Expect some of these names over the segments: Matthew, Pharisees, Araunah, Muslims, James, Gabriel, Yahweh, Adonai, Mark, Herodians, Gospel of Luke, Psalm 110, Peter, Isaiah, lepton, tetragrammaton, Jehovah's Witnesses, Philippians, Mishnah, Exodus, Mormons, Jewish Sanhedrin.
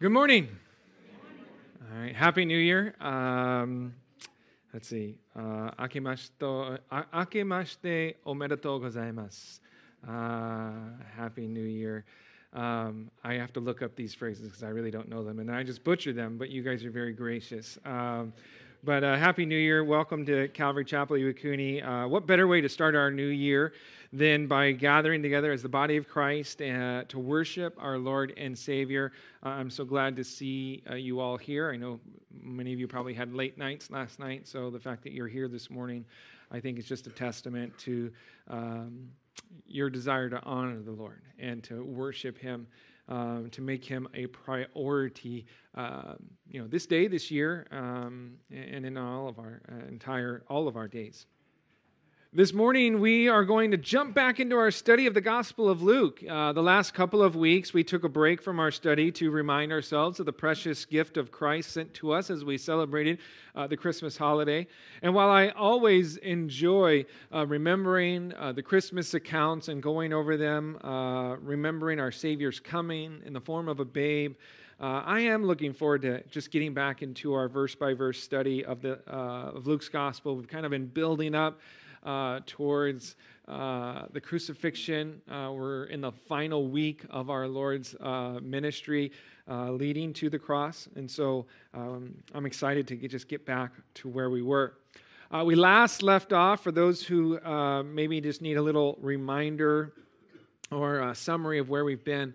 Good morning. Good morning. All right. Happy New Year. Let's see. Akemashite omedetou gozaimasu. Happy New Year. I have to look up these phrases because I really don't know them, and I just butcher them, but you guys are very gracious. But Happy New Year. Welcome to Calvary Chapel Iwakuni. What better way to start our new year than by gathering together as the body of Christ to worship our Lord and Savior. I'm so glad to see you all here. I know many of you probably had late nights last night, so the fact that you're here this morning, I think, is just a testament to your desire to honor the Lord and to worship Him. To make Him a priority, this day, this year, and in all of our entire days. This morning, we are going to jump back into our study of the Gospel of Luke. The last couple of weeks, we took a break from our study to remind ourselves of the precious gift of Christ sent to us as we celebrated the Christmas holiday. And while I always enjoy remembering the Christmas accounts and going over them, remembering our Savior's coming in the form of a babe, I am looking forward to just getting back into our verse-by-verse study of Luke's Gospel. We've kind of been building up towards the crucifixion. We're in the final week of our Lord's ministry leading to the cross. And so I'm excited to just get back to where we were. We last left off, for those who maybe just need a little reminder or a summary of where we've been.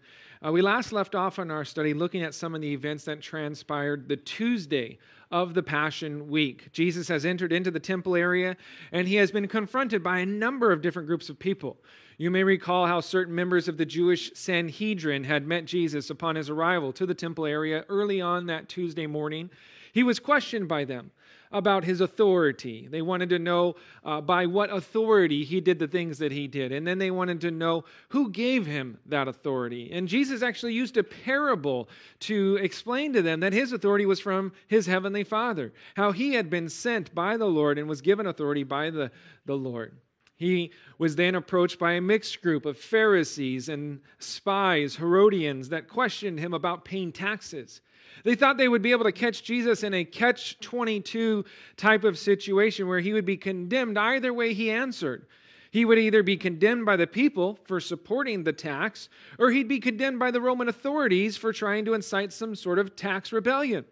We last left off on our study looking at some of the events that transpired the Tuesday of the Passion Week. Jesus has entered into the temple area, and he has been confronted by a number of different groups of people. You may recall how certain members of the Jewish Sanhedrin had met Jesus upon his arrival to the temple area early on that Tuesday morning. He was questioned by them about his authority. They wanted to know by what authority he did the things that he did. And then they wanted to know who gave him that authority. And Jesus actually used a parable to explain to them that his authority was from his heavenly Father, how he had been sent by the Lord and was given authority by the Lord. He was then approached by a mixed group of Pharisees and spies, Herodians, that questioned him about paying taxes. They thought they would be able to catch Jesus in a catch-22 type of situation where he would be condemned either way he answered. He would either be condemned by the people for supporting the tax, or he'd be condemned by the Roman authorities for trying to incite some sort of tax rebellion.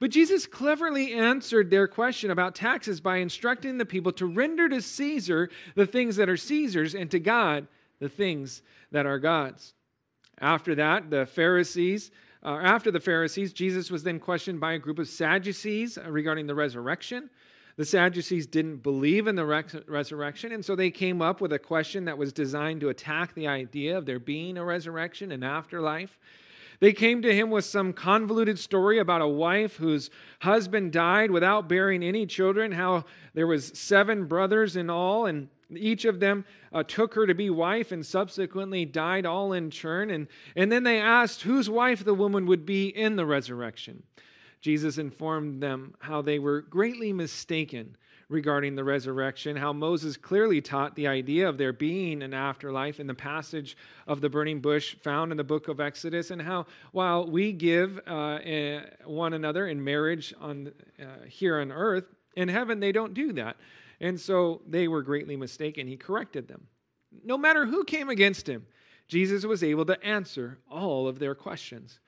But Jesus cleverly answered their question about taxes by instructing the people to render to Caesar the things that are Caesar's and to God the things that are God's. After that, After the Pharisees, Jesus was then questioned by a group of Sadducees regarding the resurrection. The Sadducees didn't believe in the resurrection, and so they came up with a question that was designed to attack the idea of there being a resurrection and afterlife. They came to him with some convoluted story about a wife whose husband died without bearing any children, how there was 7 brothers in all, and each of them took her to be wife and subsequently died all in turn. And then they asked whose wife the woman would be in the resurrection. Jesus informed them how they were greatly mistaken regarding the resurrection, how Moses clearly taught the idea of there being an afterlife in the passage of the burning bush found in the book of Exodus, and how while we give one another in marriage here on earth, in heaven they don't do that. And so they were greatly mistaken. He corrected them. No matter who came against him, Jesus was able to answer all of their questions.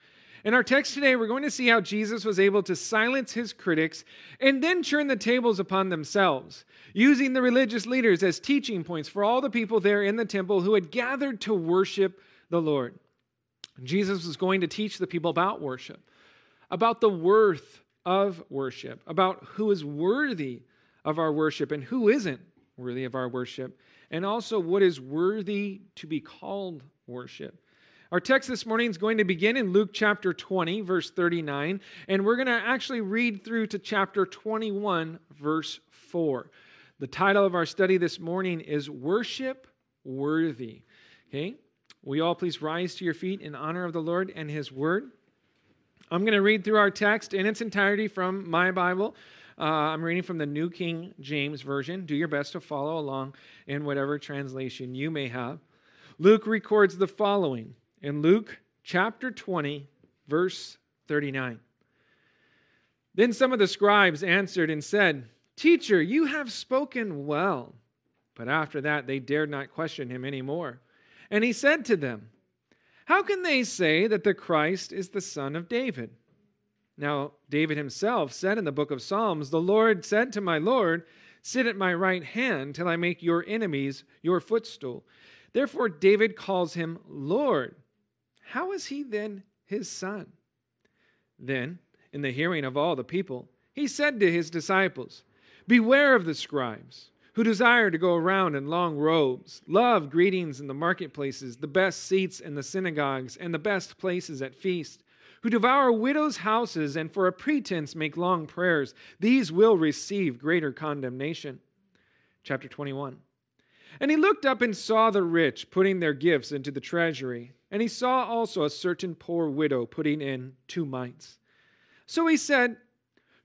In our text today, we're going to see how Jesus was able to silence his critics and then turn the tables upon themselves, using the religious leaders as teaching points for all the people there in the temple who had gathered to worship the Lord. Jesus was going to teach the people about worship, about the worth of worship, about who is worthy of our worship and who isn't worthy of our worship, and also what is worthy to be called worship. Our text this morning is going to begin in Luke chapter 20, verse 39, and we're going to actually read through to chapter 21, verse 4. The title of our study this morning is Worship Worthy. Okay? Will you all please rise to your feet in honor of the Lord and His Word? I'm going to read through our text in its entirety from my Bible. I'm reading from the New King James Version. Do your best to follow along in whatever translation you may have. Luke records the following in Luke chapter 20, verse 39. Then some of the scribes answered and said, "Teacher, you have spoken well." But after that, they dared not question him anymore. And he said to them, "How can they say that the Christ is the son of David? Now, David himself said in the book of Psalms, 'The Lord said to my Lord, sit at my right hand till I make your enemies your footstool.' Therefore, David calls him Lord. How is he then his son?" Then, in the hearing of all the people, he said to his disciples, "Beware of the scribes, who desire to go around in long robes, love greetings in the marketplaces, the best seats in the synagogues, and the best places at feasts, who devour widows' houses and for a pretense make long prayers. These will receive greater condemnation." Chapter 21. And he looked up and saw the rich putting their gifts into the treasury, and he saw also a certain poor widow putting in 2 mites. So he said,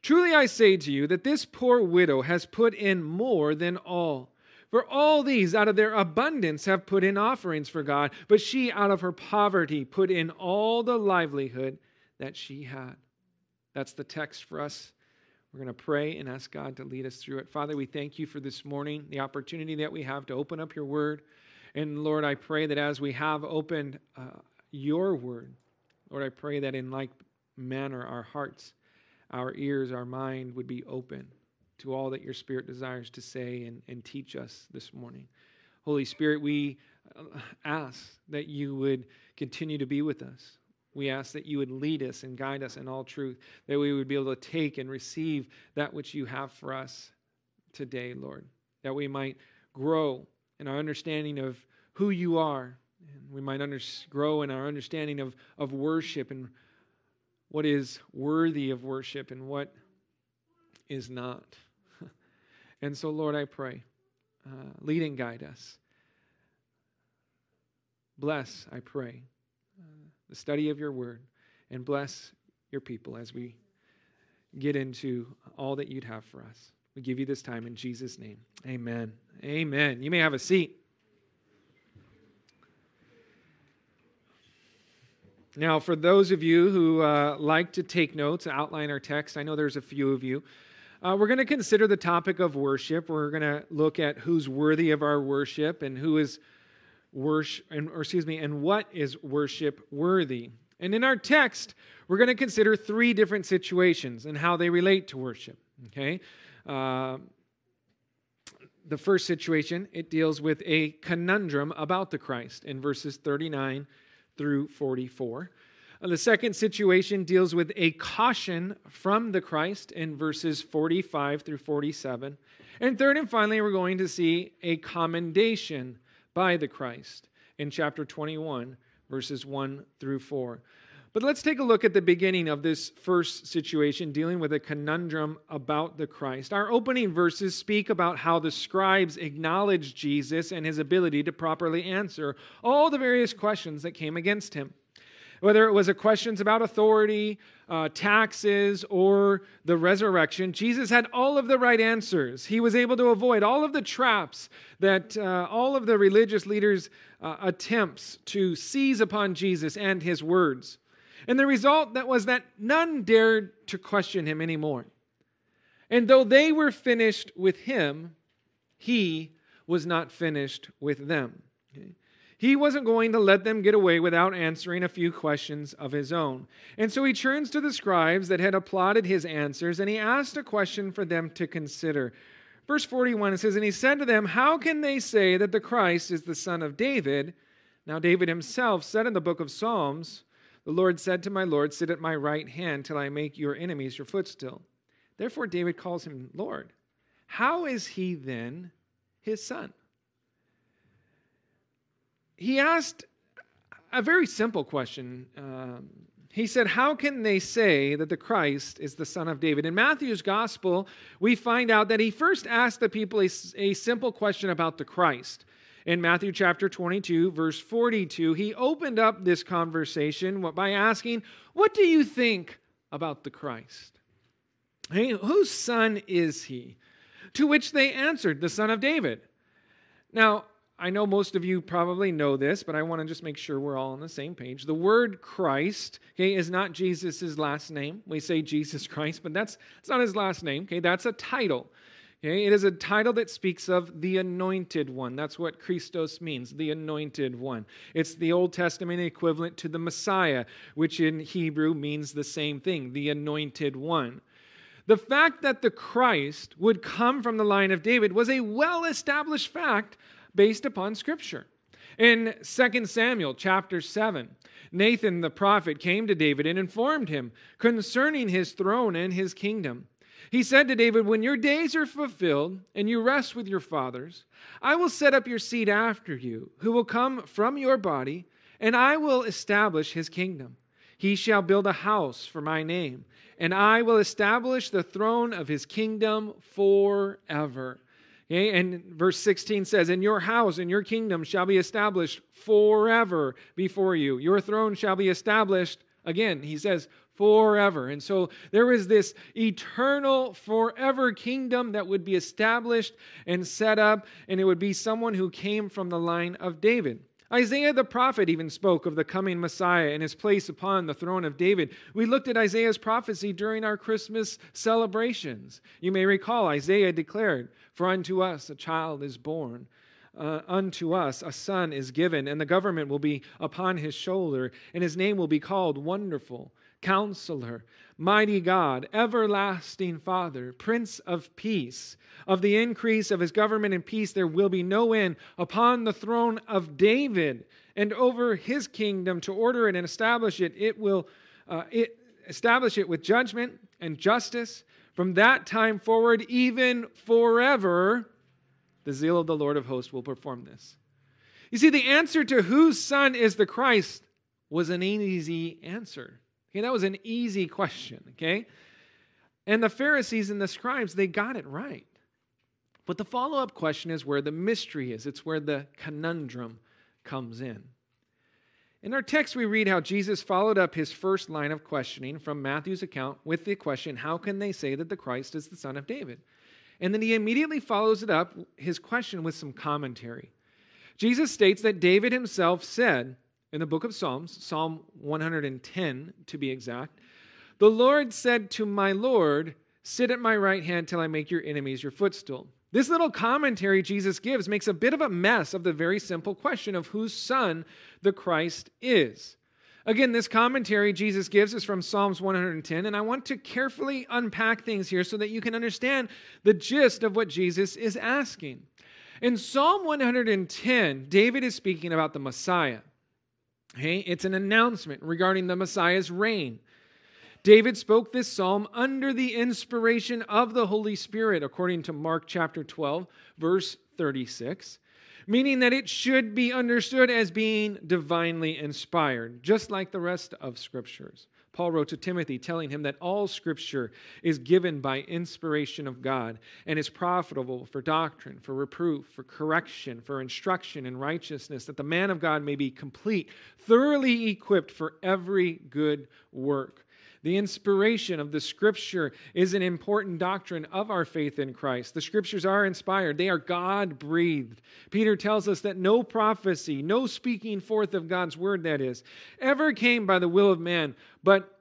"Truly I say to you that this poor widow has put in more than all. For all these out of their abundance have put in offerings for God, but she out of her poverty put in all the livelihood that she had." That's the text for us. We're going to pray and ask God to lead us through it. Father, we thank you for this morning, the opportunity that we have to open up your word. And Lord, I pray that as we have opened your word, Lord, I pray that in like manner our hearts, our ears, our mind would be open to all that your Spirit desires to say and teach us this morning. Holy Spirit, we ask that you would continue to be with us. We ask that you would lead us and guide us in all truth, that we would be able to take and receive that which you have for us today, Lord, that we might grow in our understanding of who you are, and we might grow in our understanding of worship and what is worthy of worship and what is not. And so, Lord, I pray, lead and guide us. Bless, I pray, the study of your word, and bless your people as we get into all that you'd have for us. We give you this time in Jesus' name. Amen. Amen. You may have a seat. Now, for those of you who like to take notes, outline our text, I know there's a few of you. We're going to consider the topic of worship. We're going to look at who's worthy of our worship and who is worship, and what is worship worthy. And in our text, we're going to consider 3 different situations and how they relate to worship. Okay, the first situation, it deals with a conundrum about the Christ in verses 39 through 44. The second situation deals with a caution from the Christ in verses 45 through 47. And third and finally, we're going to see a commendation by the Christ in chapter 21, verses 1 through 4. But let's take a look at the beginning of this first situation dealing with a conundrum about the Christ. Our opening verses speak about how the scribes acknowledged Jesus and his ability to properly answer all the various questions that came against him. Whether it was questions about authority, taxes, or the resurrection, Jesus had all of the right answers. He was able to avoid all of the traps that all of the religious leaders' attempts to seize upon Jesus and his words. And the result that was that none dared to question him anymore. And though they were finished with him, he was not finished with them. Okay? He wasn't going to let them get away without answering a few questions of his own. And so he turns to the scribes that had applauded his answers, and he asked a question for them to consider. Verse 41, it says, "And he said to them, 'How can they say that the Christ is the son of David? Now David himself said in the book of Psalms, the Lord said to my Lord, sit at my right hand till I make your enemies your footstool.' Therefore David calls him Lord. How is he then his son?" He asked a very simple question. He said, "How can they say that the Christ is the son of David?" In Matthew's gospel, we find out that he first asked the people a simple question about the Christ. In Matthew chapter 22, verse 42, he opened up this conversation by asking, "What do you think about the Christ? Hey, whose son is he?" To which they answered, "The son of David." Now, I know most of you probably know this, but I want to just make sure we're all on the same page. The word Christ, okay, is not Jesus' last name. We say Jesus Christ, but that's not his last name, okay? That's a title, okay? It is a title that speaks of the anointed one. That's what Christos means, the anointed one. It's the Old Testament equivalent to the Messiah, which in Hebrew means the same thing, the anointed one. The fact that the Christ would come from the line of David was a well-established fact based upon Scripture. In 2 Samuel chapter 7, Nathan the prophet came to David and informed him concerning his throne and his kingdom. He said to David, "When your days are fulfilled and you rest with your fathers, I will set up your seed after you, who will come from your body, and I will establish his kingdom. He shall build a house for my name, and I will establish the throne of his kingdom forever." Okay? And verse 16 says, "And your house and your kingdom shall be established forever before you. Your throne shall be established," again, he says, "forever." And so there is this eternal forever kingdom that would be established and set up, and it would be someone who came from the line of David. Isaiah the prophet even spoke of the coming Messiah and his place upon the throne of David. We looked at Isaiah's prophecy during our Christmas celebrations. You may recall Isaiah declared, "For unto us a child is born, unto us a son is given, and the government will be upon his shoulder, and his name will be called Wonderful, Counselor, Mighty God, Everlasting Father, Prince of Peace. Of the increase of his government and peace there will be no end, upon the throne of David and over his kingdom, to order it and establish it. It will establish it with judgment and justice. From that time forward, even forever, the zeal of the Lord of hosts will perform this." You see, the answer to whose son is the Christ was an easy answer. Okay, that was an easy question, okay? And the Pharisees and the scribes, they got it right. But the follow-up question is where the mystery is. It's where the conundrum comes in. In our text, we read how Jesus followed up his first line of questioning from Matthew's account with the question, "How can they say that the Christ is the son of David?" And then he immediately follows it up, his question, with some commentary. Jesus states that David himself said, in the book of Psalms, Psalm 110 to be exact, "The Lord said to my Lord, sit at my right hand till I make your enemies your footstool." This little commentary Jesus gives makes a bit of a mess of the very simple question of whose son the Christ is. Again, this commentary Jesus gives is from Psalms 110, and I want to carefully unpack things here so that you can understand the gist of what Jesus is asking. In Psalm 110, David is speaking about the Messiah. Hey, it's an announcement regarding the Messiah's reign. David spoke this psalm under the inspiration of the Holy Spirit, according to Mark chapter 12, verse 36, meaning that it should be understood as being divinely inspired, just like the rest of Scriptures. Paul wrote to Timothy, telling him that all Scripture is given by inspiration of God and is profitable for doctrine, for reproof, for correction, for instruction in righteousness, that the man of God may be complete, thoroughly equipped for every good work. The inspiration of the Scripture is an important doctrine of our faith in Christ. The Scriptures are inspired. They are God-breathed. Peter tells us that no prophecy, no speaking forth of God's word, that is, ever came by the will of man, but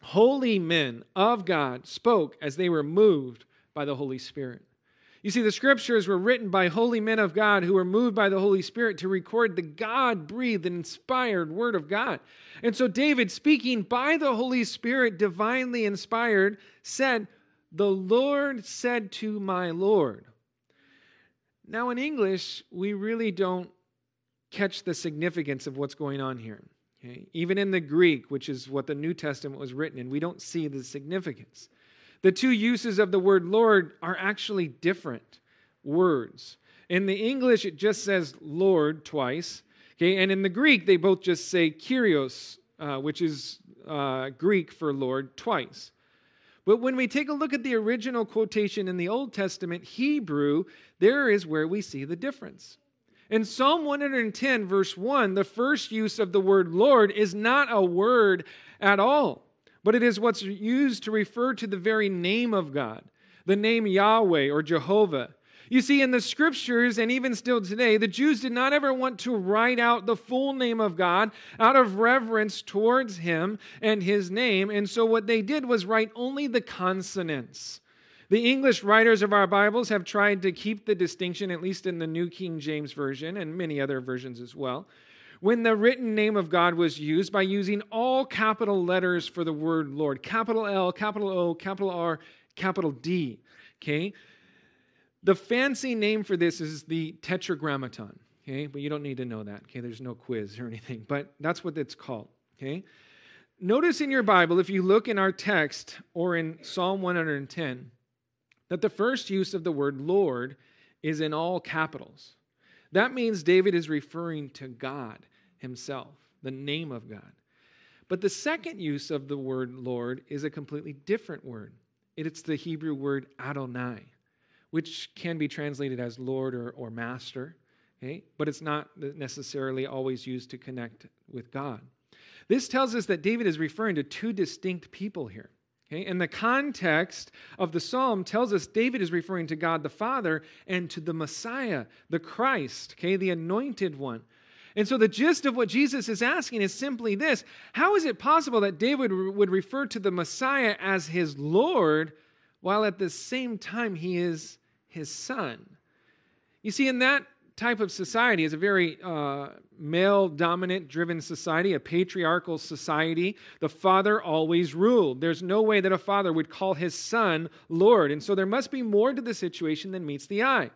holy men of God spoke as they were moved by the Holy Spirit. You see, the Scriptures were written by holy men of God who were moved by the Holy Spirit to record the God-breathed and inspired Word of God. And so David, speaking by the Holy Spirit, divinely inspired, said, "The Lord said to my Lord." Now in English, we really don't catch the significance of what's going on here. Okay? Even in the Greek, which is what the New Testament was written in, we don't see the significance. The two uses of the word Lord are actually different words. In the English, it just says Lord twice. Okay? And in the Greek, they both just say Kyrios, which is Greek for Lord, twice. But when we take a look at the original quotation in the Old Testament Hebrew, there is where we see the difference. In Psalm 110, verse 1, the first use of the word Lord is not a word at all, but it is what's used to refer to the very name of God, the name Yahweh or Jehovah. You see, in the scriptures, and even still today, the Jews did not ever want to write out the full name of God out of reverence towards Him and His name. And so what they did was write only the consonants. The English writers of our Bibles have tried to keep the distinction, at least in the New King James Version and many other versions as well, when the written name of God was used by using all capital letters for the word Lord. Capital L, capital O, capital R, capital D. Okay? The fancy name for this is the tetragrammaton. Okay? But you don't need to know that. Okay? There's no quiz or anything. But that's what it's called. Okay? Notice in your Bible, if you look in our text or in Psalm 110, that the first use of the word Lord is in all capitals. That means David is referring to God Himself, the name of God. But the second use of the word Lord is a completely different word. It's the Hebrew word Adonai, which can be translated as Lord or Master, okay? But it's not necessarily always used to connect with God. This tells us that David is referring to two distinct people here. Okay? And the context of the psalm tells us David is referring to God the Father and to the Messiah, the Christ, okay, the Anointed One. And so the gist of what Jesus is asking is simply this: how is it possible that David would refer to the Messiah as his Lord while at the same time he is his son? You see, in that type of society, is a very male-dominant driven society, a patriarchal society. The father always ruled. There's no way that a father would call his son Lord. And so there must be more to the situation than meets the eye.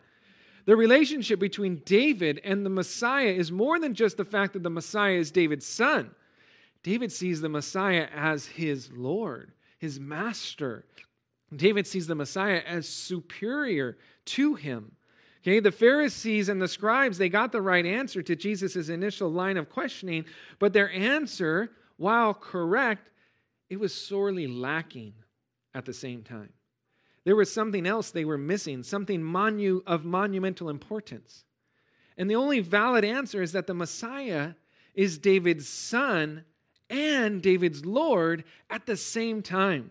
The relationship between David and the Messiah is more than just the fact that the Messiah is David's son. David sees the Messiah as his Lord, his master. David sees the Messiah as superior to him. Okay, the Pharisees and the scribes, they got the right answer to Jesus' initial line of questioning, but their answer, while correct, it was sorely lacking at the same time. There was something else they were missing, something of monumental importance. And the only valid answer is that the Messiah is David's son and David's Lord at the same time.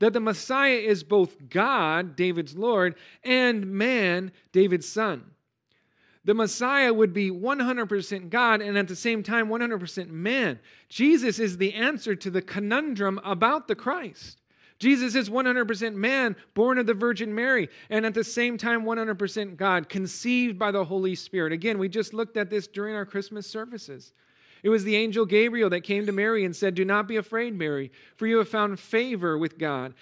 That the Messiah is both God, David's Lord, and man, David's son. The Messiah would be 100% God and at the same time 100% man. Jesus is the answer to the conundrum about the Christ. Jesus is 100% man, born of the Virgin Mary, and at the same time 100% God, conceived by the Holy Spirit. Again, we just looked at this during our Christmas services. It was the angel Gabriel that came to Mary and said, "Do not be afraid, Mary, for you have found favor with God.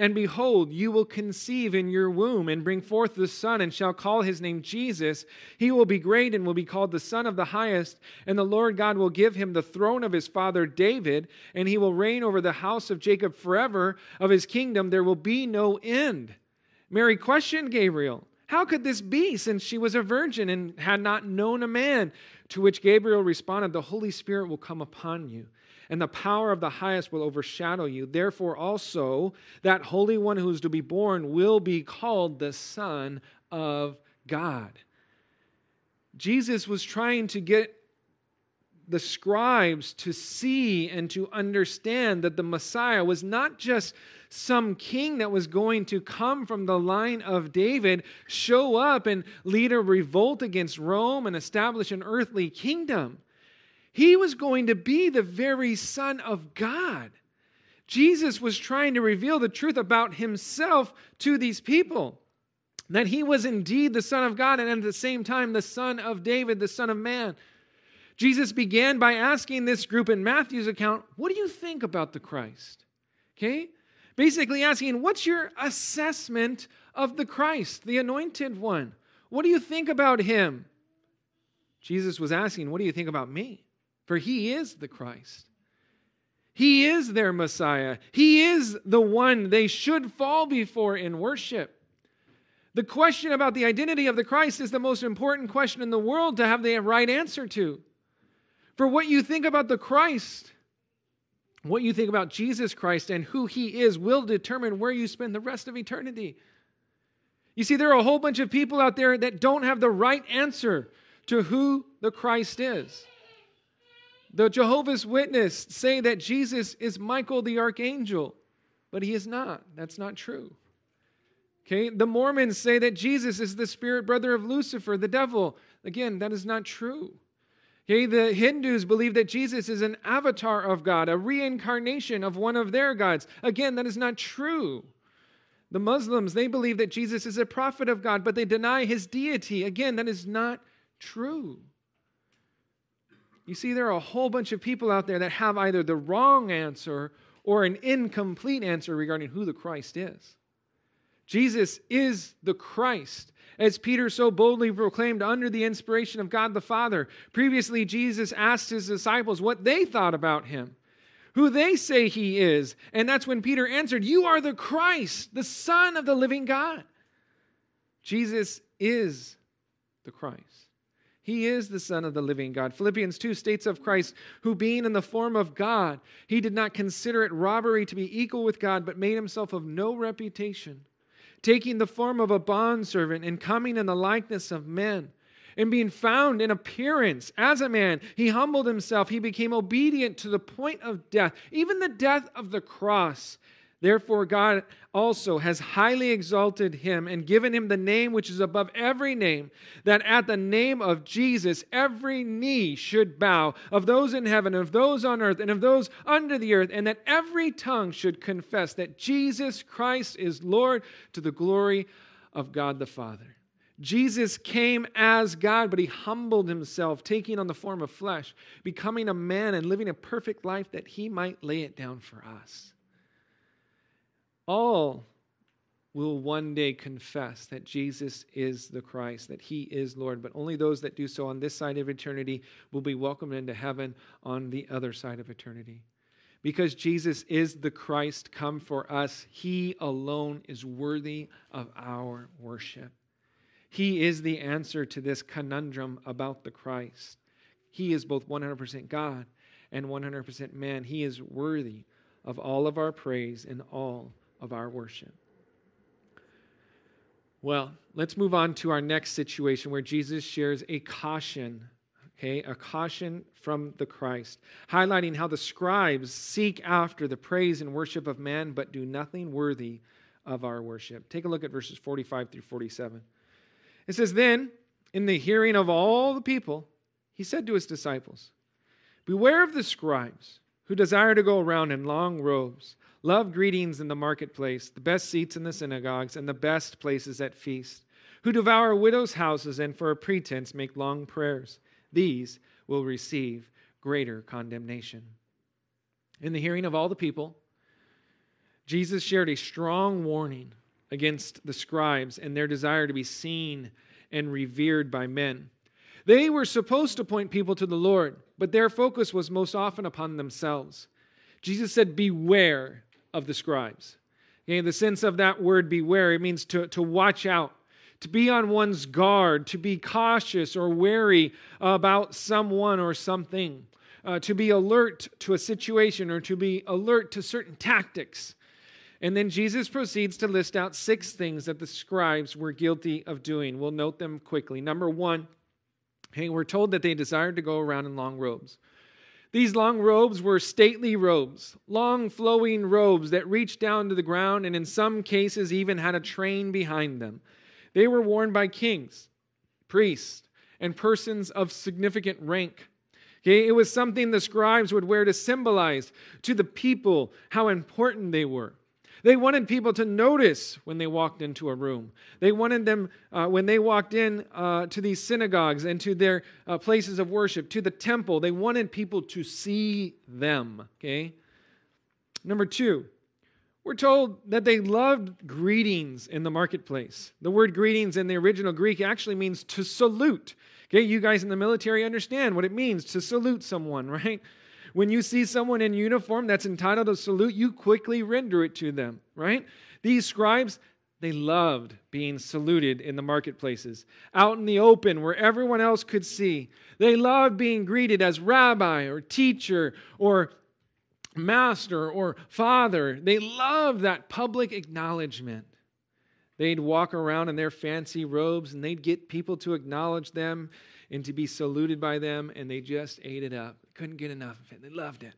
And behold, you will conceive in your womb and bring forth the Son and shall call His name Jesus. He will be great and will be called the Son of the Highest. And the Lord God will give Him the throne of His father David, and He will reign over the house of Jacob forever. Of His kingdom there will be no end." Mary questioned Gabriel. How could this be, since she was a virgin and had not known a man? To which Gabriel responded, "The Holy Spirit will come upon you, and the power of the Highest will overshadow you. Therefore also, that Holy One who is to be born will be called the Son of God." Jesus was trying to get the scribes to see and to understand that the Messiah was not just some king that was going to come from the line of David, show up and lead a revolt against Rome and establish an earthly kingdom. He was going to be the very Son of God. Jesus was trying to reveal the truth about Himself to these people, that He was indeed the Son of God and at the same time the Son of David, the Son of Man. Jesus began by asking this group in Matthew's account, "What do you think about the Christ?" Okay? Basically asking, what's your assessment of the Christ, the Anointed One? What do you think about Him? Jesus was asking, what do you think about me? For He is the Christ. He is their Messiah. He is the one they should fall before in worship. The question about the identity of the Christ is the most important question in the world to have the right answer to. For what you think about the Christ, what you think about Jesus Christ and who He is will determine where you spend the rest of eternity. You see, there are a whole bunch of people out there that don't have the right answer to who the Christ is. The Jehovah's Witnesses say that Jesus is Michael the Archangel, but He is not. That's not true. Okay, the Mormons say that Jesus is the spirit brother of Lucifer, the devil. Again, that is not true. Okay, the Hindus believe that Jesus is an avatar of God, a reincarnation of one of their gods. Again, that is not true. The Muslims, they believe that Jesus is a prophet of God, but they deny his deity. Again, that is not true. You see, there are a whole bunch of people out there that have either the wrong answer or an incomplete answer regarding who the Christ is. Jesus is the Christ, as Peter so boldly proclaimed under the inspiration of God the Father. Previously, Jesus asked his disciples what they thought about him, who they say he is. And that's when Peter answered, "You are the Christ, the Son of the living God." Jesus is the Christ. He is the Son of the living God. Philippians 2 states of Christ, who being in the form of God, he did not consider it robbery to be equal with God, but made himself of no reputation, taking the form of a bondservant and coming in the likeness of men. And being found in appearance as a man, he humbled himself. He became obedient to the point of death, even the death of the cross. Therefore, God also has highly exalted him and given him the name which is above every name, that at the name of Jesus every knee should bow, of those in heaven, of those on earth, and of those under the earth, and that every tongue should confess that Jesus Christ is Lord, to the glory of God the Father. Jesus came as God, but he humbled himself, taking on the form of flesh, becoming a man and living a perfect life that he might lay it down for us. All will one day confess that Jesus is the Christ, that he is Lord, but only those that do so on this side of eternity will be welcomed into heaven on the other side of eternity. Because Jesus is the Christ come for us, he alone is worthy of our worship. He is the answer to this conundrum about the Christ. He is both 100% God and 100% man. He is worthy of all of our praise and all of our worship. Well, let's move on to our next situation where Jesus shares a caution, okay, a caution from the Christ, highlighting how the scribes seek after the praise and worship of man but do nothing worthy of our worship. Take a look at verses 45 through 47. It says, "Then, in the hearing of all the people, he said to his disciples, 'Beware of the scribes who desire to go around in long robes, love greetings in the marketplace, the best seats in the synagogues, and the best places at feasts, who devour widows' houses and for a pretense make long prayers. These will receive greater condemnation.'" In the hearing of all the people, Jesus shared a strong warning against the scribes and their desire to be seen and revered by men. They were supposed to point people to the Lord, but their focus was most often upon themselves. Jesus said, "Beware of the scribes." Okay, the sense of that word beware, it means to watch out, to be on one's guard, to be cautious or wary about someone or something, to be alert to a situation or to be alert to certain tactics. And then Jesus proceeds to list out 6 things that the scribes were guilty of doing. We'll note them quickly. Number 1, hey, we're told that they desired to go around in long robes. These long robes were stately robes, long flowing robes that reached down to the ground and in some cases even had a train behind them. They were worn by kings, priests, and persons of significant rank. Okay, it was something the scribes would wear to symbolize to the people how important they were. They wanted people to notice when they walked into a room. They wanted them, when they walked in to these synagogues and to their places of worship, to the temple, they wanted people to see them, okay? Number 2, we're told that they loved greetings in the marketplace. The word greetings in the original Greek actually means to salute. Okay, you guys in the military understand what it means to salute someone, right? When you see someone in uniform that's entitled to salute, you quickly render it to them, right? These scribes, they loved being saluted in the marketplaces, out in the open where everyone else could see. They loved being greeted as rabbi or teacher or master or father. They loved that public acknowledgement. They'd walk around in their fancy robes and they'd get people to acknowledge them and to be saluted by them, and they just ate it up. Couldn't get enough of it. They loved it.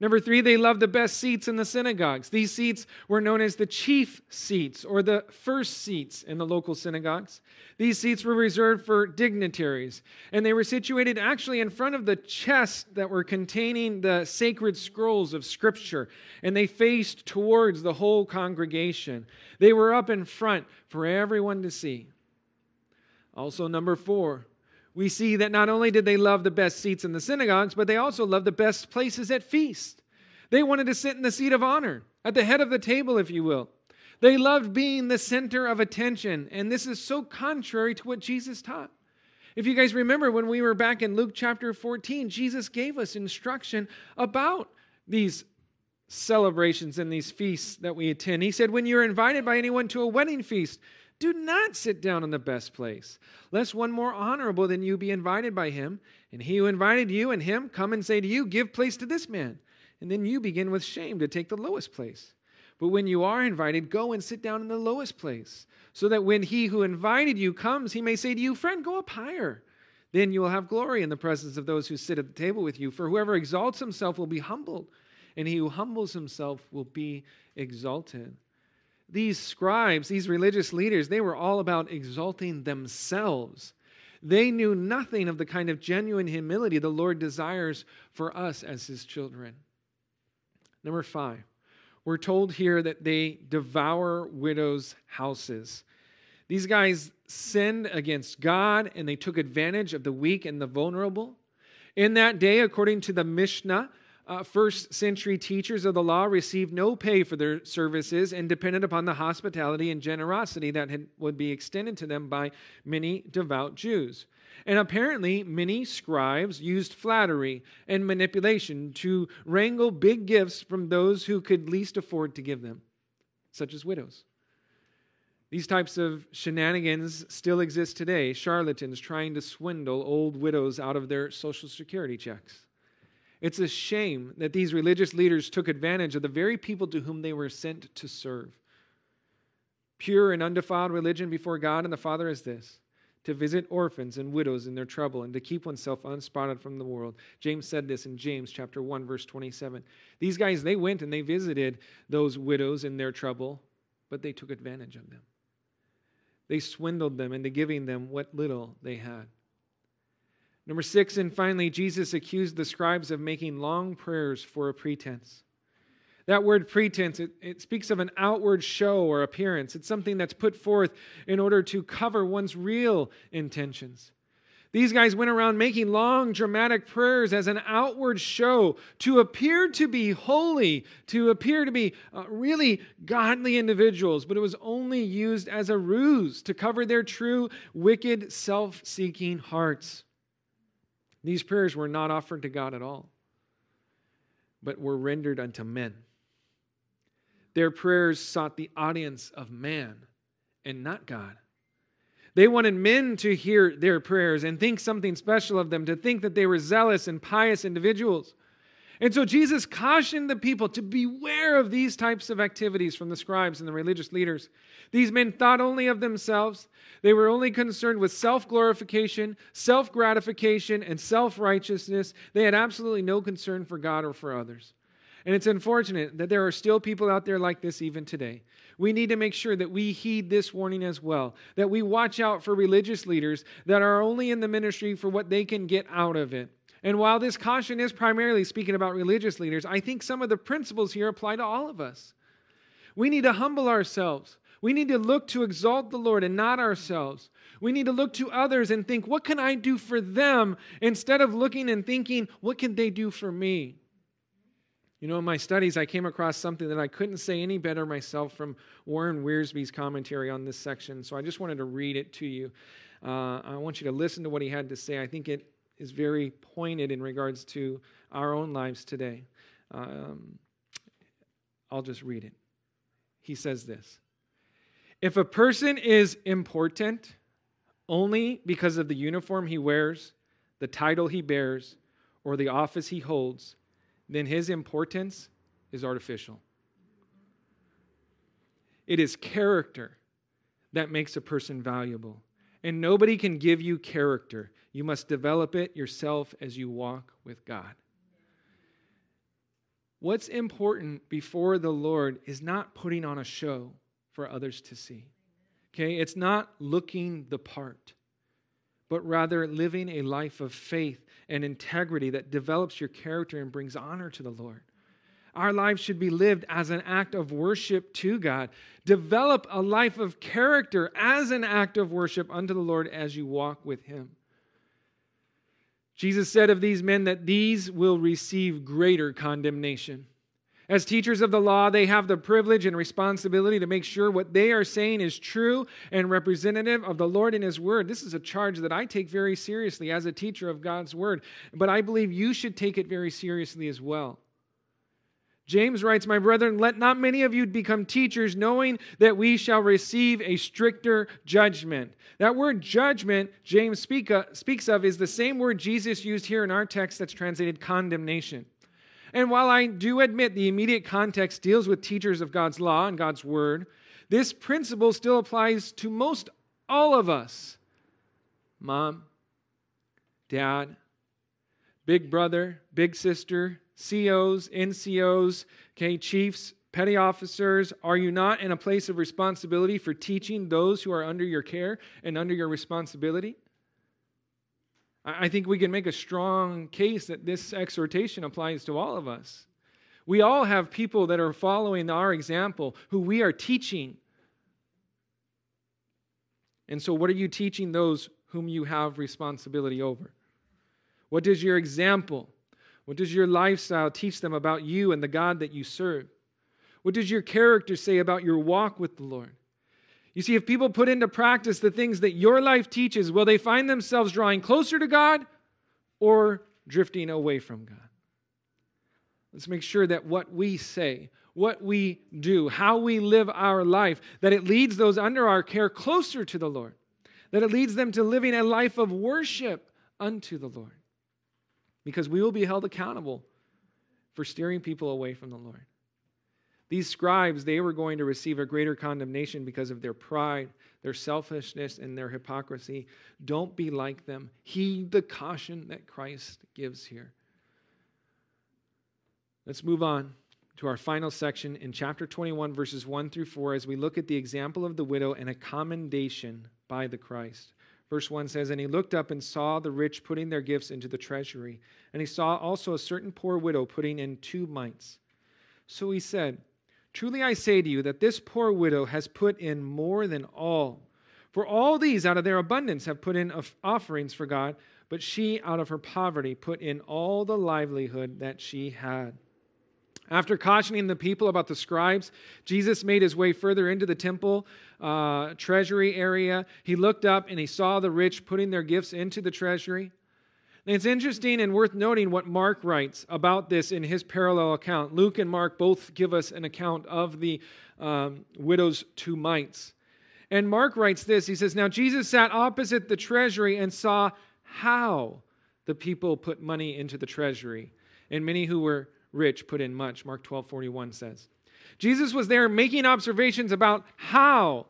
Number three, they loved the best seats in the synagogues. These seats were known as the chief seats or the first seats in the local synagogues. These seats were reserved for dignitaries, and they were situated actually in front of the chests that were containing the sacred scrolls of Scripture, and they faced towards the whole congregation. They were up in front for everyone to see. Also, number four, we see that not only did they love the best seats in the synagogues, but they also loved the best places at feasts. They wanted to sit in the seat of honor, at the head of the table, if you will. They loved being the center of attention, and this is so contrary to what Jesus taught. If you guys remember, when we were back in Luke chapter 14, Jesus gave us instruction about these celebrations and these feasts that we attend. He said, when you're invited by anyone to a wedding feast, do not sit down in the best place, lest one more honorable than you be invited by him. And he who invited you and him come and say to you, give place to this man. And then you begin with shame to take the lowest place. But when you are invited, go and sit down in the lowest place, so that when he who invited you comes, he may say to you, friend, go up higher. Then you will have glory in the presence of those who sit at the table with you. For whoever exalts himself will be humbled, and he who humbles himself will be exalted. These scribes, these religious leaders, they were all about exalting themselves. They knew nothing of the kind of genuine humility the Lord desires for us as his children. Number five, we're told here that they devour widows' houses. These guys sinned against God, and they took advantage of the weak and the vulnerable. In that day, according to the Mishnah, first century teachers of the law received no pay for their services and depended upon the hospitality and generosity that would be extended to them by many devout Jews. And apparently, many scribes used flattery and manipulation to wrangle big gifts from those who could least afford to give them, such as widows. These types of shenanigans still exist today, charlatans trying to swindle old widows out of their Social Security checks. It's a shame that these religious leaders took advantage of the very people to whom they were sent to serve. Pure and undefiled religion before God and the Father is this, to visit orphans and widows in their trouble and to keep oneself unspotted from the world. James said this in James chapter 1, verse 27. These guys, they went and they visited those widows in their trouble, but they took advantage of them. They swindled them into giving them what little they had. Number six, and finally, Jesus accused the scribes of making long prayers for a pretense. That word pretense, it speaks of an outward show or appearance. It's something that's put forth in order to cover one's real intentions. These guys went around making long, dramatic prayers as an outward show to appear to be holy, to appear to be really godly individuals, but it was only used as a ruse to cover their true, wicked, self-seeking hearts. These prayers were not offered to God at all, but were rendered unto men. Their prayers sought the audience of man and not God. They wanted men to hear their prayers and think something special of them, to think that they were zealous and pious individuals. And so Jesus cautioned the people to beware of these types of activities from the scribes and the religious leaders. These men thought only of themselves. They were only concerned with self-glorification, self-gratification, and self-righteousness. They had absolutely no concern for God or for others. And it's unfortunate that there are still people out there like this even today. We need to make sure that we heed this warning as well, that we watch out for religious leaders that are only in the ministry for what they can get out of it. And while this caution is primarily speaking about religious leaders, I think some of the principles here apply to all of us. We need to humble ourselves. We need to look to exalt the Lord and not ourselves. We need to look to others and think, what can I do for them? Instead of looking and thinking, what can they do for me? You know, in my studies, I came across something that I couldn't say any better myself from Warren Wiersbe's commentary on this section. So I just wanted to read it to you. I want you to listen to what he had to say. I think it is very pointed in regards to our own lives today. I'll just read it. He says this: if a person is important only because of the uniform he wears, the title he bears, or the office he holds, then his importance is artificial. It is character that makes a person valuable. And nobody can give you character. You must develop it yourself as you walk with God. What's important before the Lord is not putting on a show for others to see. Okay, it's not looking the part, but rather living a life of faith and integrity that develops your character and brings honor to the Lord. Our lives should be lived as an act of worship to God. Develop a life of character as an act of worship unto the Lord as you walk with Him. Jesus said of these men that these will receive greater condemnation. As teachers of the law, they have the privilege and responsibility to make sure what they are saying is true and representative of the Lord and His Word. This is a charge that I take very seriously as a teacher of God's Word, but I believe you should take it very seriously as well. James writes, "My brethren, let not many of you become teachers, knowing that we shall receive a stricter judgment." That word judgment James speaks of is the same word Jesus used here in our text that's translated condemnation. And while I do admit the immediate context deals with teachers of God's law and God's word, this principle still applies to most all of us. Mom, dad, big brother, big sister, COs, NCOs, okay, chiefs, petty officers, are you not in a place of responsibility for teaching those who are under your care and under your responsibility? I think we can make a strong case that this exhortation applies to all of us. We all have people that are following our example who we are teaching. And so what are you teaching those whom you have responsibility over? What does your example, what does your lifestyle teach them about you and the God that you serve? What does your character say about your walk with the Lord? You see, if people put into practice the things that your life teaches, will they find themselves drawing closer to God or drifting away from God? Let's make sure that what we say, what we do, how we live our life, that it leads those under our care closer to the Lord, that it leads them to living a life of worship unto the Lord. Because we will be held accountable for steering people away from the Lord. These scribes, they were going to receive a greater condemnation because of their pride, their selfishness, and their hypocrisy. Don't be like them. Heed the caution that Christ gives here. Let's move on to our final section in chapter 21, verses 1 through 4, as we look at the example of the widow and a commendation by the Christ. Verse 1 says, "And he looked up and saw the rich putting their gifts into the treasury. And he saw also a certain poor widow putting in 2 mites. So he said, 'Truly I say to you that this poor widow has put in more than all. For all these out of their abundance have put in offerings for God, but she out of her poverty put in all the livelihood that she had.'" After cautioning the people about the scribes, Jesus made his way further into the temple treasury area. He looked up and he saw the rich putting their gifts into the treasury. And it's interesting and worth noting what Mark writes about this in his parallel account. Luke and Mark both give us an account of the widow's 2 mites. And Mark writes this, he says, "Now Jesus sat opposite the treasury and saw how the people put money into the treasury. And many who were rich put in much," Mark 12:41 says. Jesus was there making observations about how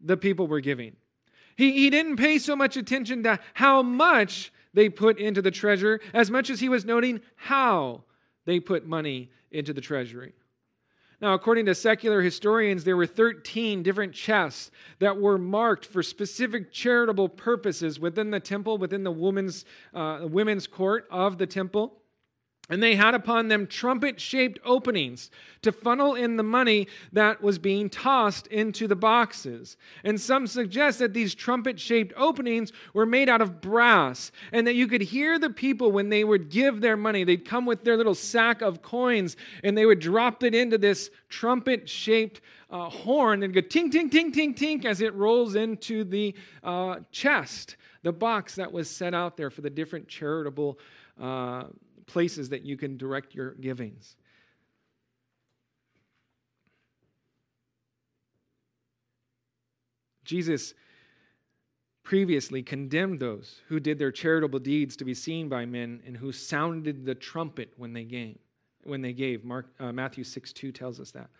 the people were giving. He didn't pay so much attention to how much they put into the treasure as much as he was noting how they put money into the treasury. Now, according to secular historians, there were 13 different chests that were marked for specific charitable purposes within the temple, within the women's court of the temple. And they had upon them trumpet-shaped openings to funnel in the money that was being tossed into the boxes. And some suggest that these trumpet-shaped openings were made out of brass and that you could hear the people when they would give their money. They'd come with their little sack of coins and they would drop it into this trumpet-shaped horn and go tink, tink, tink, tink, tink as it rolls into the chest, the box that was set out there for the different charitable places that you can direct your givings. Jesus previously condemned those who did their charitable deeds to be seen by men and who sounded the trumpet when they gave. Matthew 6:2 tells us that.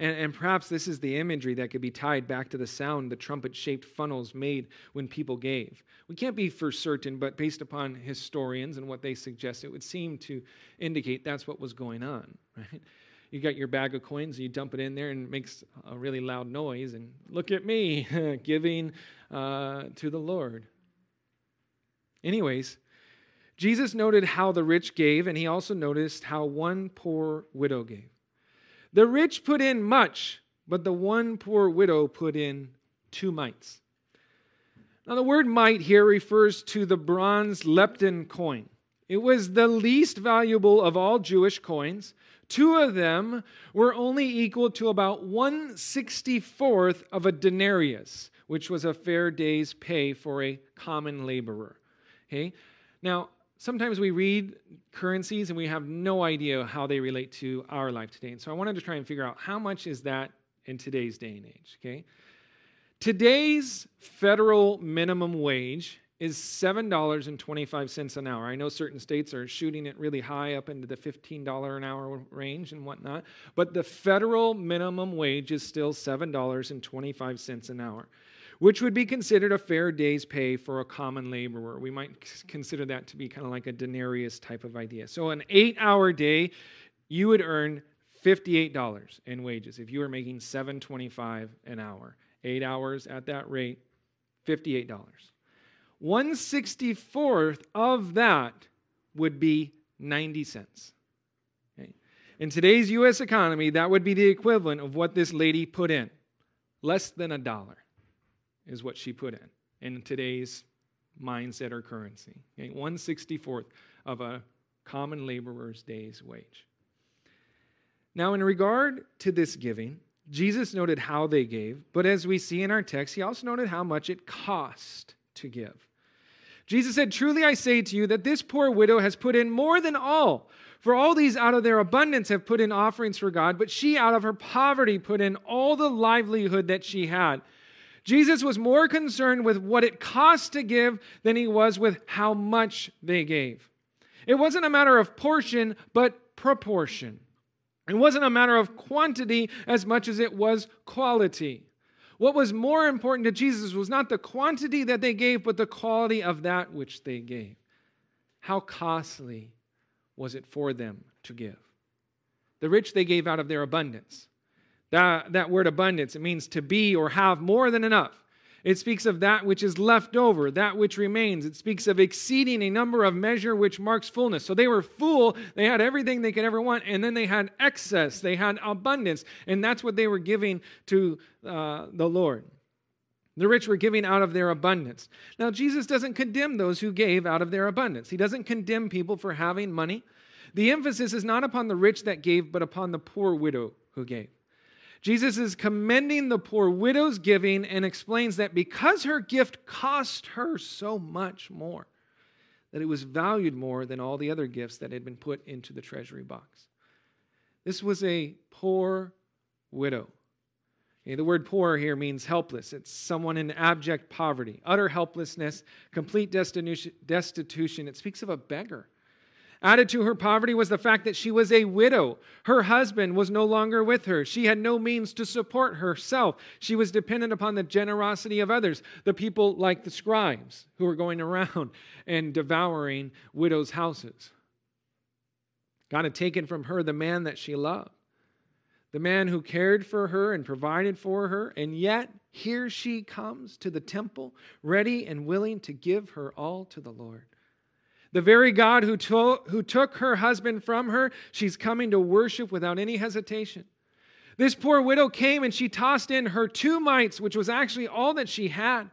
And perhaps this is the imagery that could be tied back to the sound the trumpet-shaped funnels made when people gave. We can't be for certain, but based upon historians and what they suggest, it would seem to indicate that's what was going on, right? You got your bag of coins, and you dump it in there, and it makes a really loud noise, and look at me, giving to the Lord. Anyways, Jesus noted how the rich gave, and he also noticed how one poor widow gave. The rich put in much, but the one poor widow put in 2 mites. Now, the word mite here refers to the bronze lepton coin. It was the least valuable of all Jewish coins. 2 of them were only equal to about 1/64 of a denarius, which was a fair day's pay for a common laborer. Okay? Now, sometimes we read currencies and we have no idea how they relate to our life today. And so I wanted to try and figure out how much is that in today's day and age, okay? Today's federal minimum wage is $7.25 an hour. I know certain states are shooting it really high up into the $15 an hour range and whatnot, but the federal minimum wage is still $7.25 an hour, which would be considered a fair day's pay for a common laborer. We might consider that to be kind of like a denarius type of idea. So an 8-hour day, you would earn $58 in wages if you were making $7.25 an hour. 8 hours at that rate, $58. 1/64 of that would be 90 cents. Okay? In today's U.S. economy, that would be the equivalent of what this lady put in, less than $1. Is what she put in today's mindset or currency. Okay? 1/64 of a common laborer's day's wage. Now, in regard to this giving, Jesus noted how they gave, but as we see in our text, he also noted how much it cost to give. Jesus said, "Truly I say to you that this poor widow has put in more than all, for all these out of their abundance have put in offerings for God, but she out of her poverty put in all the livelihood that she had." Jesus was more concerned with what it cost to give than he was with how much they gave. It wasn't a matter of portion, but proportion. It wasn't a matter of quantity as much as it was quality. What was more important to Jesus was not the quantity that they gave, but the quality of that which they gave. How costly was it for them to give? The rich, they gave out of their abundance. That word abundance, it means to be or have more than enough. It speaks of that which is left over, that which remains. It speaks of exceeding a number of measure which marks fullness. So they were full, they had everything they could ever want, and then they had excess, they had abundance, and that's what they were giving to the Lord. The rich were giving out of their abundance. Now, Jesus doesn't condemn those who gave out of their abundance. He doesn't condemn people for having money. The emphasis is not upon the rich that gave, but upon the poor widow who gave. Jesus is commending the poor widow's giving and explains that because her gift cost her so much more, that it was valued more than all the other gifts that had been put into the treasury box. This was a poor widow. Okay, the word poor here means helpless. It's someone in abject poverty, utter helplessness, complete destitution. It speaks of a beggar. Added to her poverty was the fact that she was a widow. Her husband was no longer with her. She had no means to support herself. She was dependent upon the generosity of others, the people like the scribes who were going around and devouring widows' houses. God had taken from her the man that she loved, the man who cared for her and provided for her, and yet here she comes to the temple, ready and willing to give her all to the Lord. The very God who took her husband from her, she's coming to worship without any hesitation. This poor widow came and she tossed in her 2 mites, which was actually all that she had.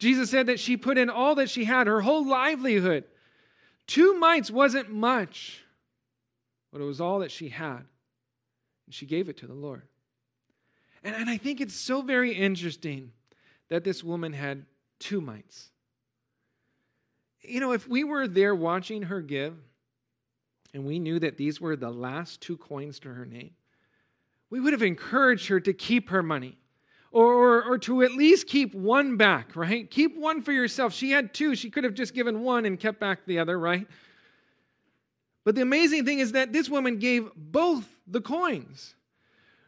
Jesus said that she put in all that she had, her whole livelihood. 2 mites wasn't much, but it was all that she had. And she gave it to the Lord. And I think it's so very interesting that this woman had 2 mites. You know, if we were there watching her give, and we knew that these were the last 2 coins to her name, we would have encouraged her to keep her money, or to at least keep 1 back, right? Keep 1 for yourself. She had 2. She could have just given 1 and kept back the other, right? But the amazing thing is that this woman gave both the coins.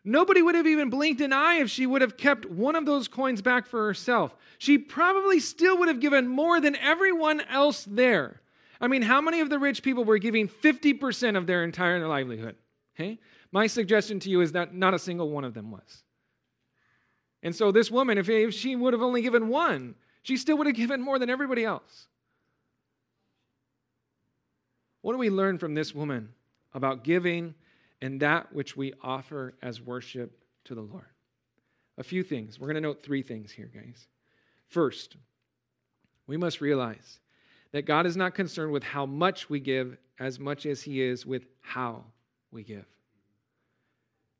Nobody would have even blinked an eye if she would have kept one of those coins back for herself. She probably still would have given more than everyone else there. I mean, how many of the rich people were giving 50% of their entire livelihood? Okay? My suggestion to you is that not a single one of them was. And so this woman, if she would have only given one, she still would have given more than everybody else. What do we learn from this woman about giving and that which we offer as worship to the Lord? A few things. We're going to note three things here, guys. First, we must realize that God is not concerned with how much we give as much as he is with how we give.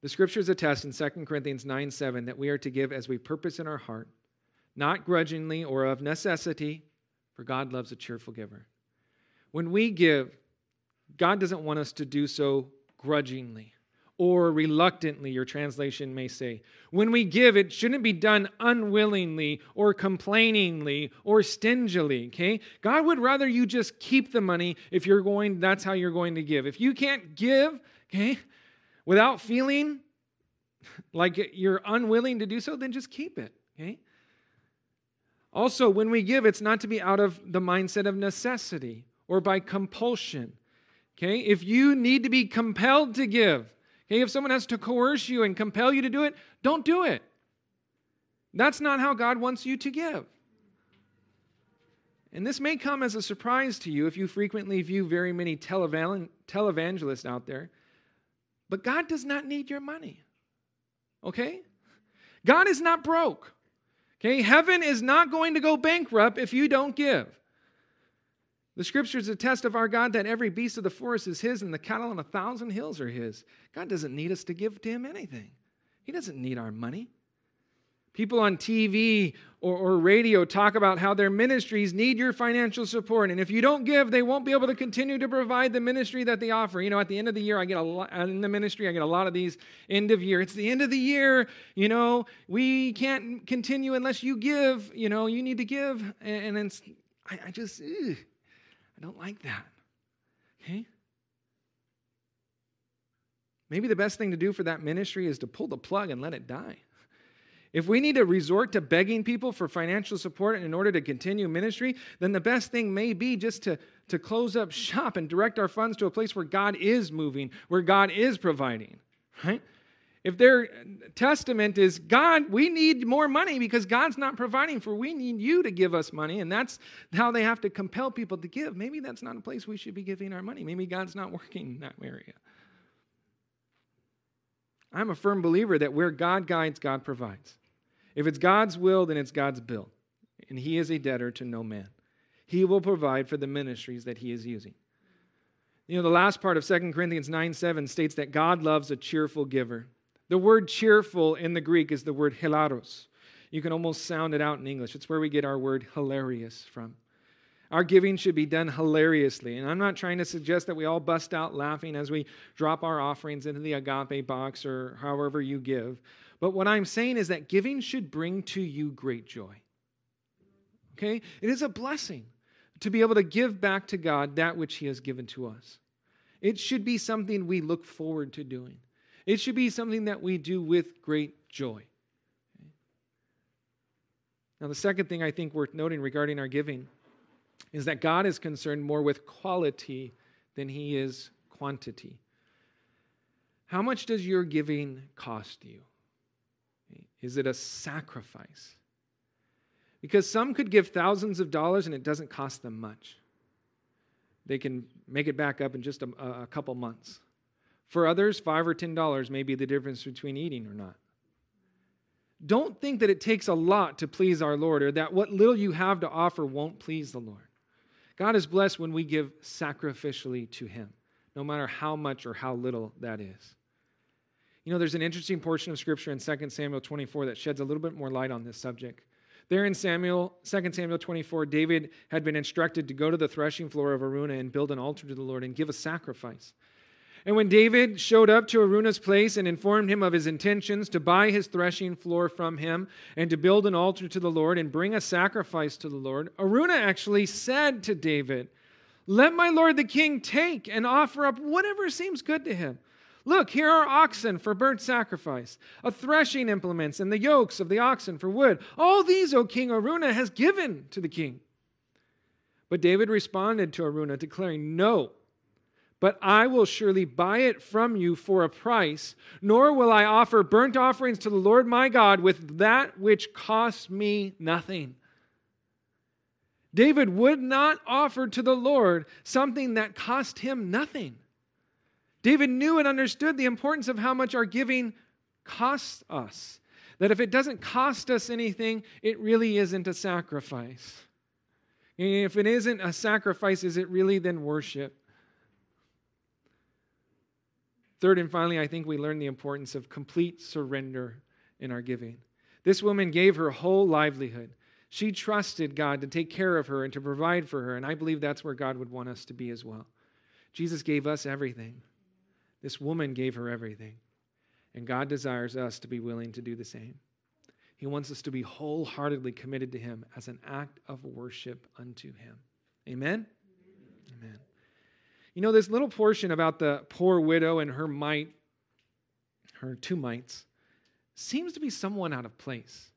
The scriptures attest in 2 Corinthians 9:7 that we are to give as we purpose in our heart, not grudgingly or of necessity, for God loves a cheerful giver. When we give, God doesn't want us to do so grudgingly or reluctantly, your translation may say. When we give, it shouldn't be done unwillingly or complainingly or stingily, okay? God would rather you just keep the money if you're going, that's how you're going to give. If you can't give, okay, without feeling like you're unwilling to do so, then just keep it, okay? Also, when we give, it's not to be out of the mindset of necessity or by compulsion, okay? If you need to be compelled to give, okay, if someone has to coerce you and compel you to do it, don't do it. That's not how God wants you to give. And this may come as a surprise to you if you frequently view very many televangelists out there, but God does not need your money, okay? God is not broke, okay? Heaven is not going to go bankrupt if you don't give. The scriptures attest of our God that every beast of the forest is his and the cattle on 1,000 hills are his. God doesn't need us to give to him anything. He doesn't need our money. People on TV or radio talk about how their ministries need your financial support. And if you don't give, they won't be able to continue to provide the ministry that they offer. You know, at the end of the year, I get a lot in the ministry. I get a lot of these end of year. It's the end of the year. You know, we can't continue unless you give. You know, you need to give. And then I just... Ugh. I don't like that, okay? Maybe the best thing to do for that ministry is to pull the plug and let it die. If we need to resort to begging people for financial support in order to continue ministry, then the best thing may be just to close up shop and direct our funds to a place where God is moving, where God is providing, right? If their testament is, God, we need more money because God's not providing for, we need you to give us money, and that's how they have to compel people to give, maybe that's not a place we should be giving our money. Maybe God's not working in that area. I'm a firm believer that where God guides, God provides. If it's God's will, then it's God's bill, and he is a debtor to no man. He will provide for the ministries that he is using. You know, the last part of 2 Corinthians 9:7 states that God loves a cheerful giver. The word cheerful in the Greek is the word hilaros. You can almost sound it out in English. It's where we get our word hilarious from. Our giving should be done hilariously. And I'm not trying to suggest that we all bust out laughing as we drop our offerings into the agape box or however you give. But what I'm saying is that giving should bring to you great joy. Okay? It is a blessing to be able to give back to God that which he has given to us. It should be something we look forward to doing. It should be something that we do with great joy. Now, the second thing I think worth noting regarding our giving is that God is concerned more with quality than he is quantity. How much does your giving cost you? Is it a sacrifice? Because some could give thousands of dollars and it doesn't cost them much. They can make it back up in just a couple months. For others, $5 or $10 may be the difference between eating or not. Don't think that it takes a lot to please our Lord or that what little you have to offer won't please the Lord. God is blessed when we give sacrificially to him, no matter how much or how little that is. You know, there's an interesting portion of Scripture in 2 Samuel 24 that sheds a little bit more light on this subject. There in 2 Samuel 24, David had been instructed to go to the threshing floor of Araunah and build an altar to the Lord and give a sacrifice. And when David showed up to Araunah's place and informed him of his intentions to buy his threshing floor from him and to build an altar to the Lord and bring a sacrifice to the Lord, Araunah actually said to David, "Let my lord the king take and offer up whatever seems good to him. Look, here are oxen for burnt sacrifice, a threshing implements, and the yokes of the oxen for wood. All these, O King Araunah, has given to the king. But David responded to Araunah, declaring, No, but I will surely buy it from you for a price, nor will I offer burnt offerings to the Lord my God with that which costs me nothing. David would not offer to the Lord something that cost him nothing. David knew and understood the importance of how much our giving costs us. That if it doesn't cost us anything, it really isn't a sacrifice. And if it isn't a sacrifice, is it really then worship? Third and finally, I think we learn the importance of complete surrender in our giving. This woman gave her whole livelihood. She trusted God to take care of her and to provide for her, and I believe that's where God would want us to be as well. Jesus gave us everything. This woman gave her everything. And God desires us to be willing to do the same. He wants us to be wholeheartedly committed to Him as an act of worship unto Him. Amen? Amen. You know, this little portion about the poor widow and her mite, her two mites, seems to be somewhat out of place.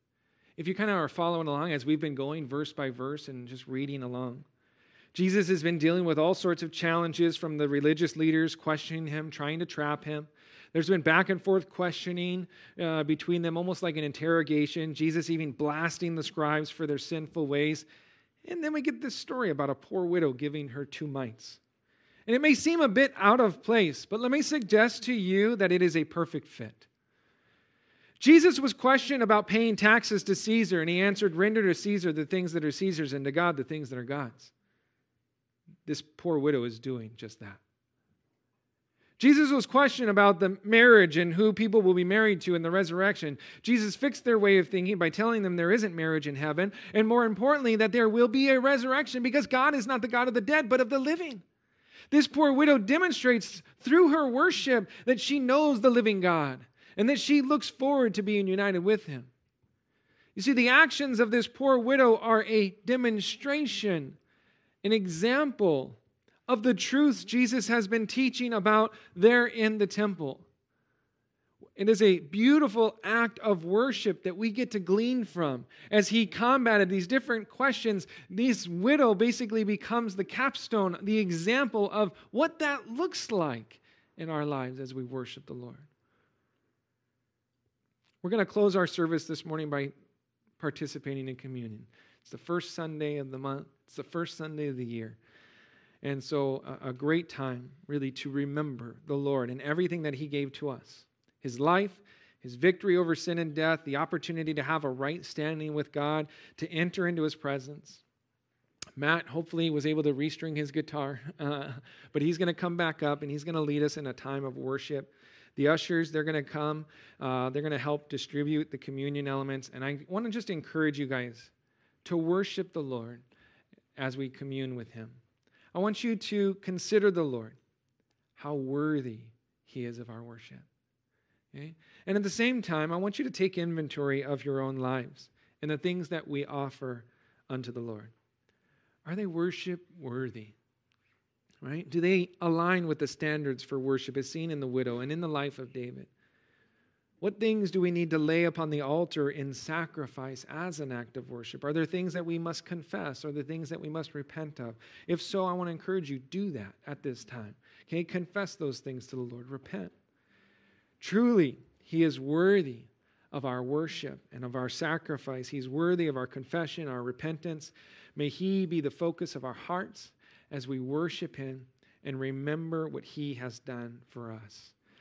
If you kind of are following along as we've been going verse by verse and just reading along, Jesus has been dealing with all sorts of challenges from the religious leaders questioning him, trying to trap him. There's been back and forth questioning between them, almost like an interrogation. Jesus even blasting the scribes for their sinful ways. And then we get this story about a poor widow giving her two mites. And it may seem a bit out of place, but let me suggest to you that it is a perfect fit. Jesus was questioned about paying taxes to Caesar, and he answered, "Render to Caesar the things that are Caesar's, and to God the things that are God's." This poor widow is doing just that. Jesus was questioned about the marriage and who people will be married to in the resurrection. Jesus fixed their way of thinking by telling them there isn't marriage in heaven, and more importantly, that there will be a resurrection because God is not the God of the dead, but of the living. This poor widow demonstrates through her worship that she knows the living God and that she looks forward to being united with Him. You see, the actions of this poor widow are a demonstration, an example of the truths Jesus has been teaching about there in the temple. It is a beautiful act of worship that we get to glean from. As he combated these different questions, this widow basically becomes the capstone, the example of what that looks like in our lives as we worship the Lord. We're going to close our service this morning by participating in communion. It's the first Sunday of the month. It's the first Sunday of the year. And so a great time, really, to remember the Lord and everything that He gave to us. His life, His victory over sin and death, the opportunity to have a right standing with God, to enter into His presence. Matt, hopefully, was able to restring his guitar. But he's going to come back up, and he's going to lead us in a time of worship. The ushers, they're going to come. They're going to help distribute the communion elements. And I want to just encourage you guys to worship the Lord as we commune with Him. I want you to consider the Lord, how worthy He is of our worship. Okay? And at the same time, I want you to take inventory of your own lives and the things that we offer unto the Lord. Are they worship worthy? Right? Do they align with the standards for worship as seen in the widow and in the life of David? What things do we need to lay upon the altar in sacrifice as an act of worship? Are there things that we must confess? Are there things that we must repent of? If so, I want to encourage you, do that at this time. Okay, confess those things to the Lord. Repent. Truly, He is worthy of our worship and of our sacrifice. He's worthy of our confession, our repentance. May He be the focus of our hearts as we worship Him and remember what He has done for us.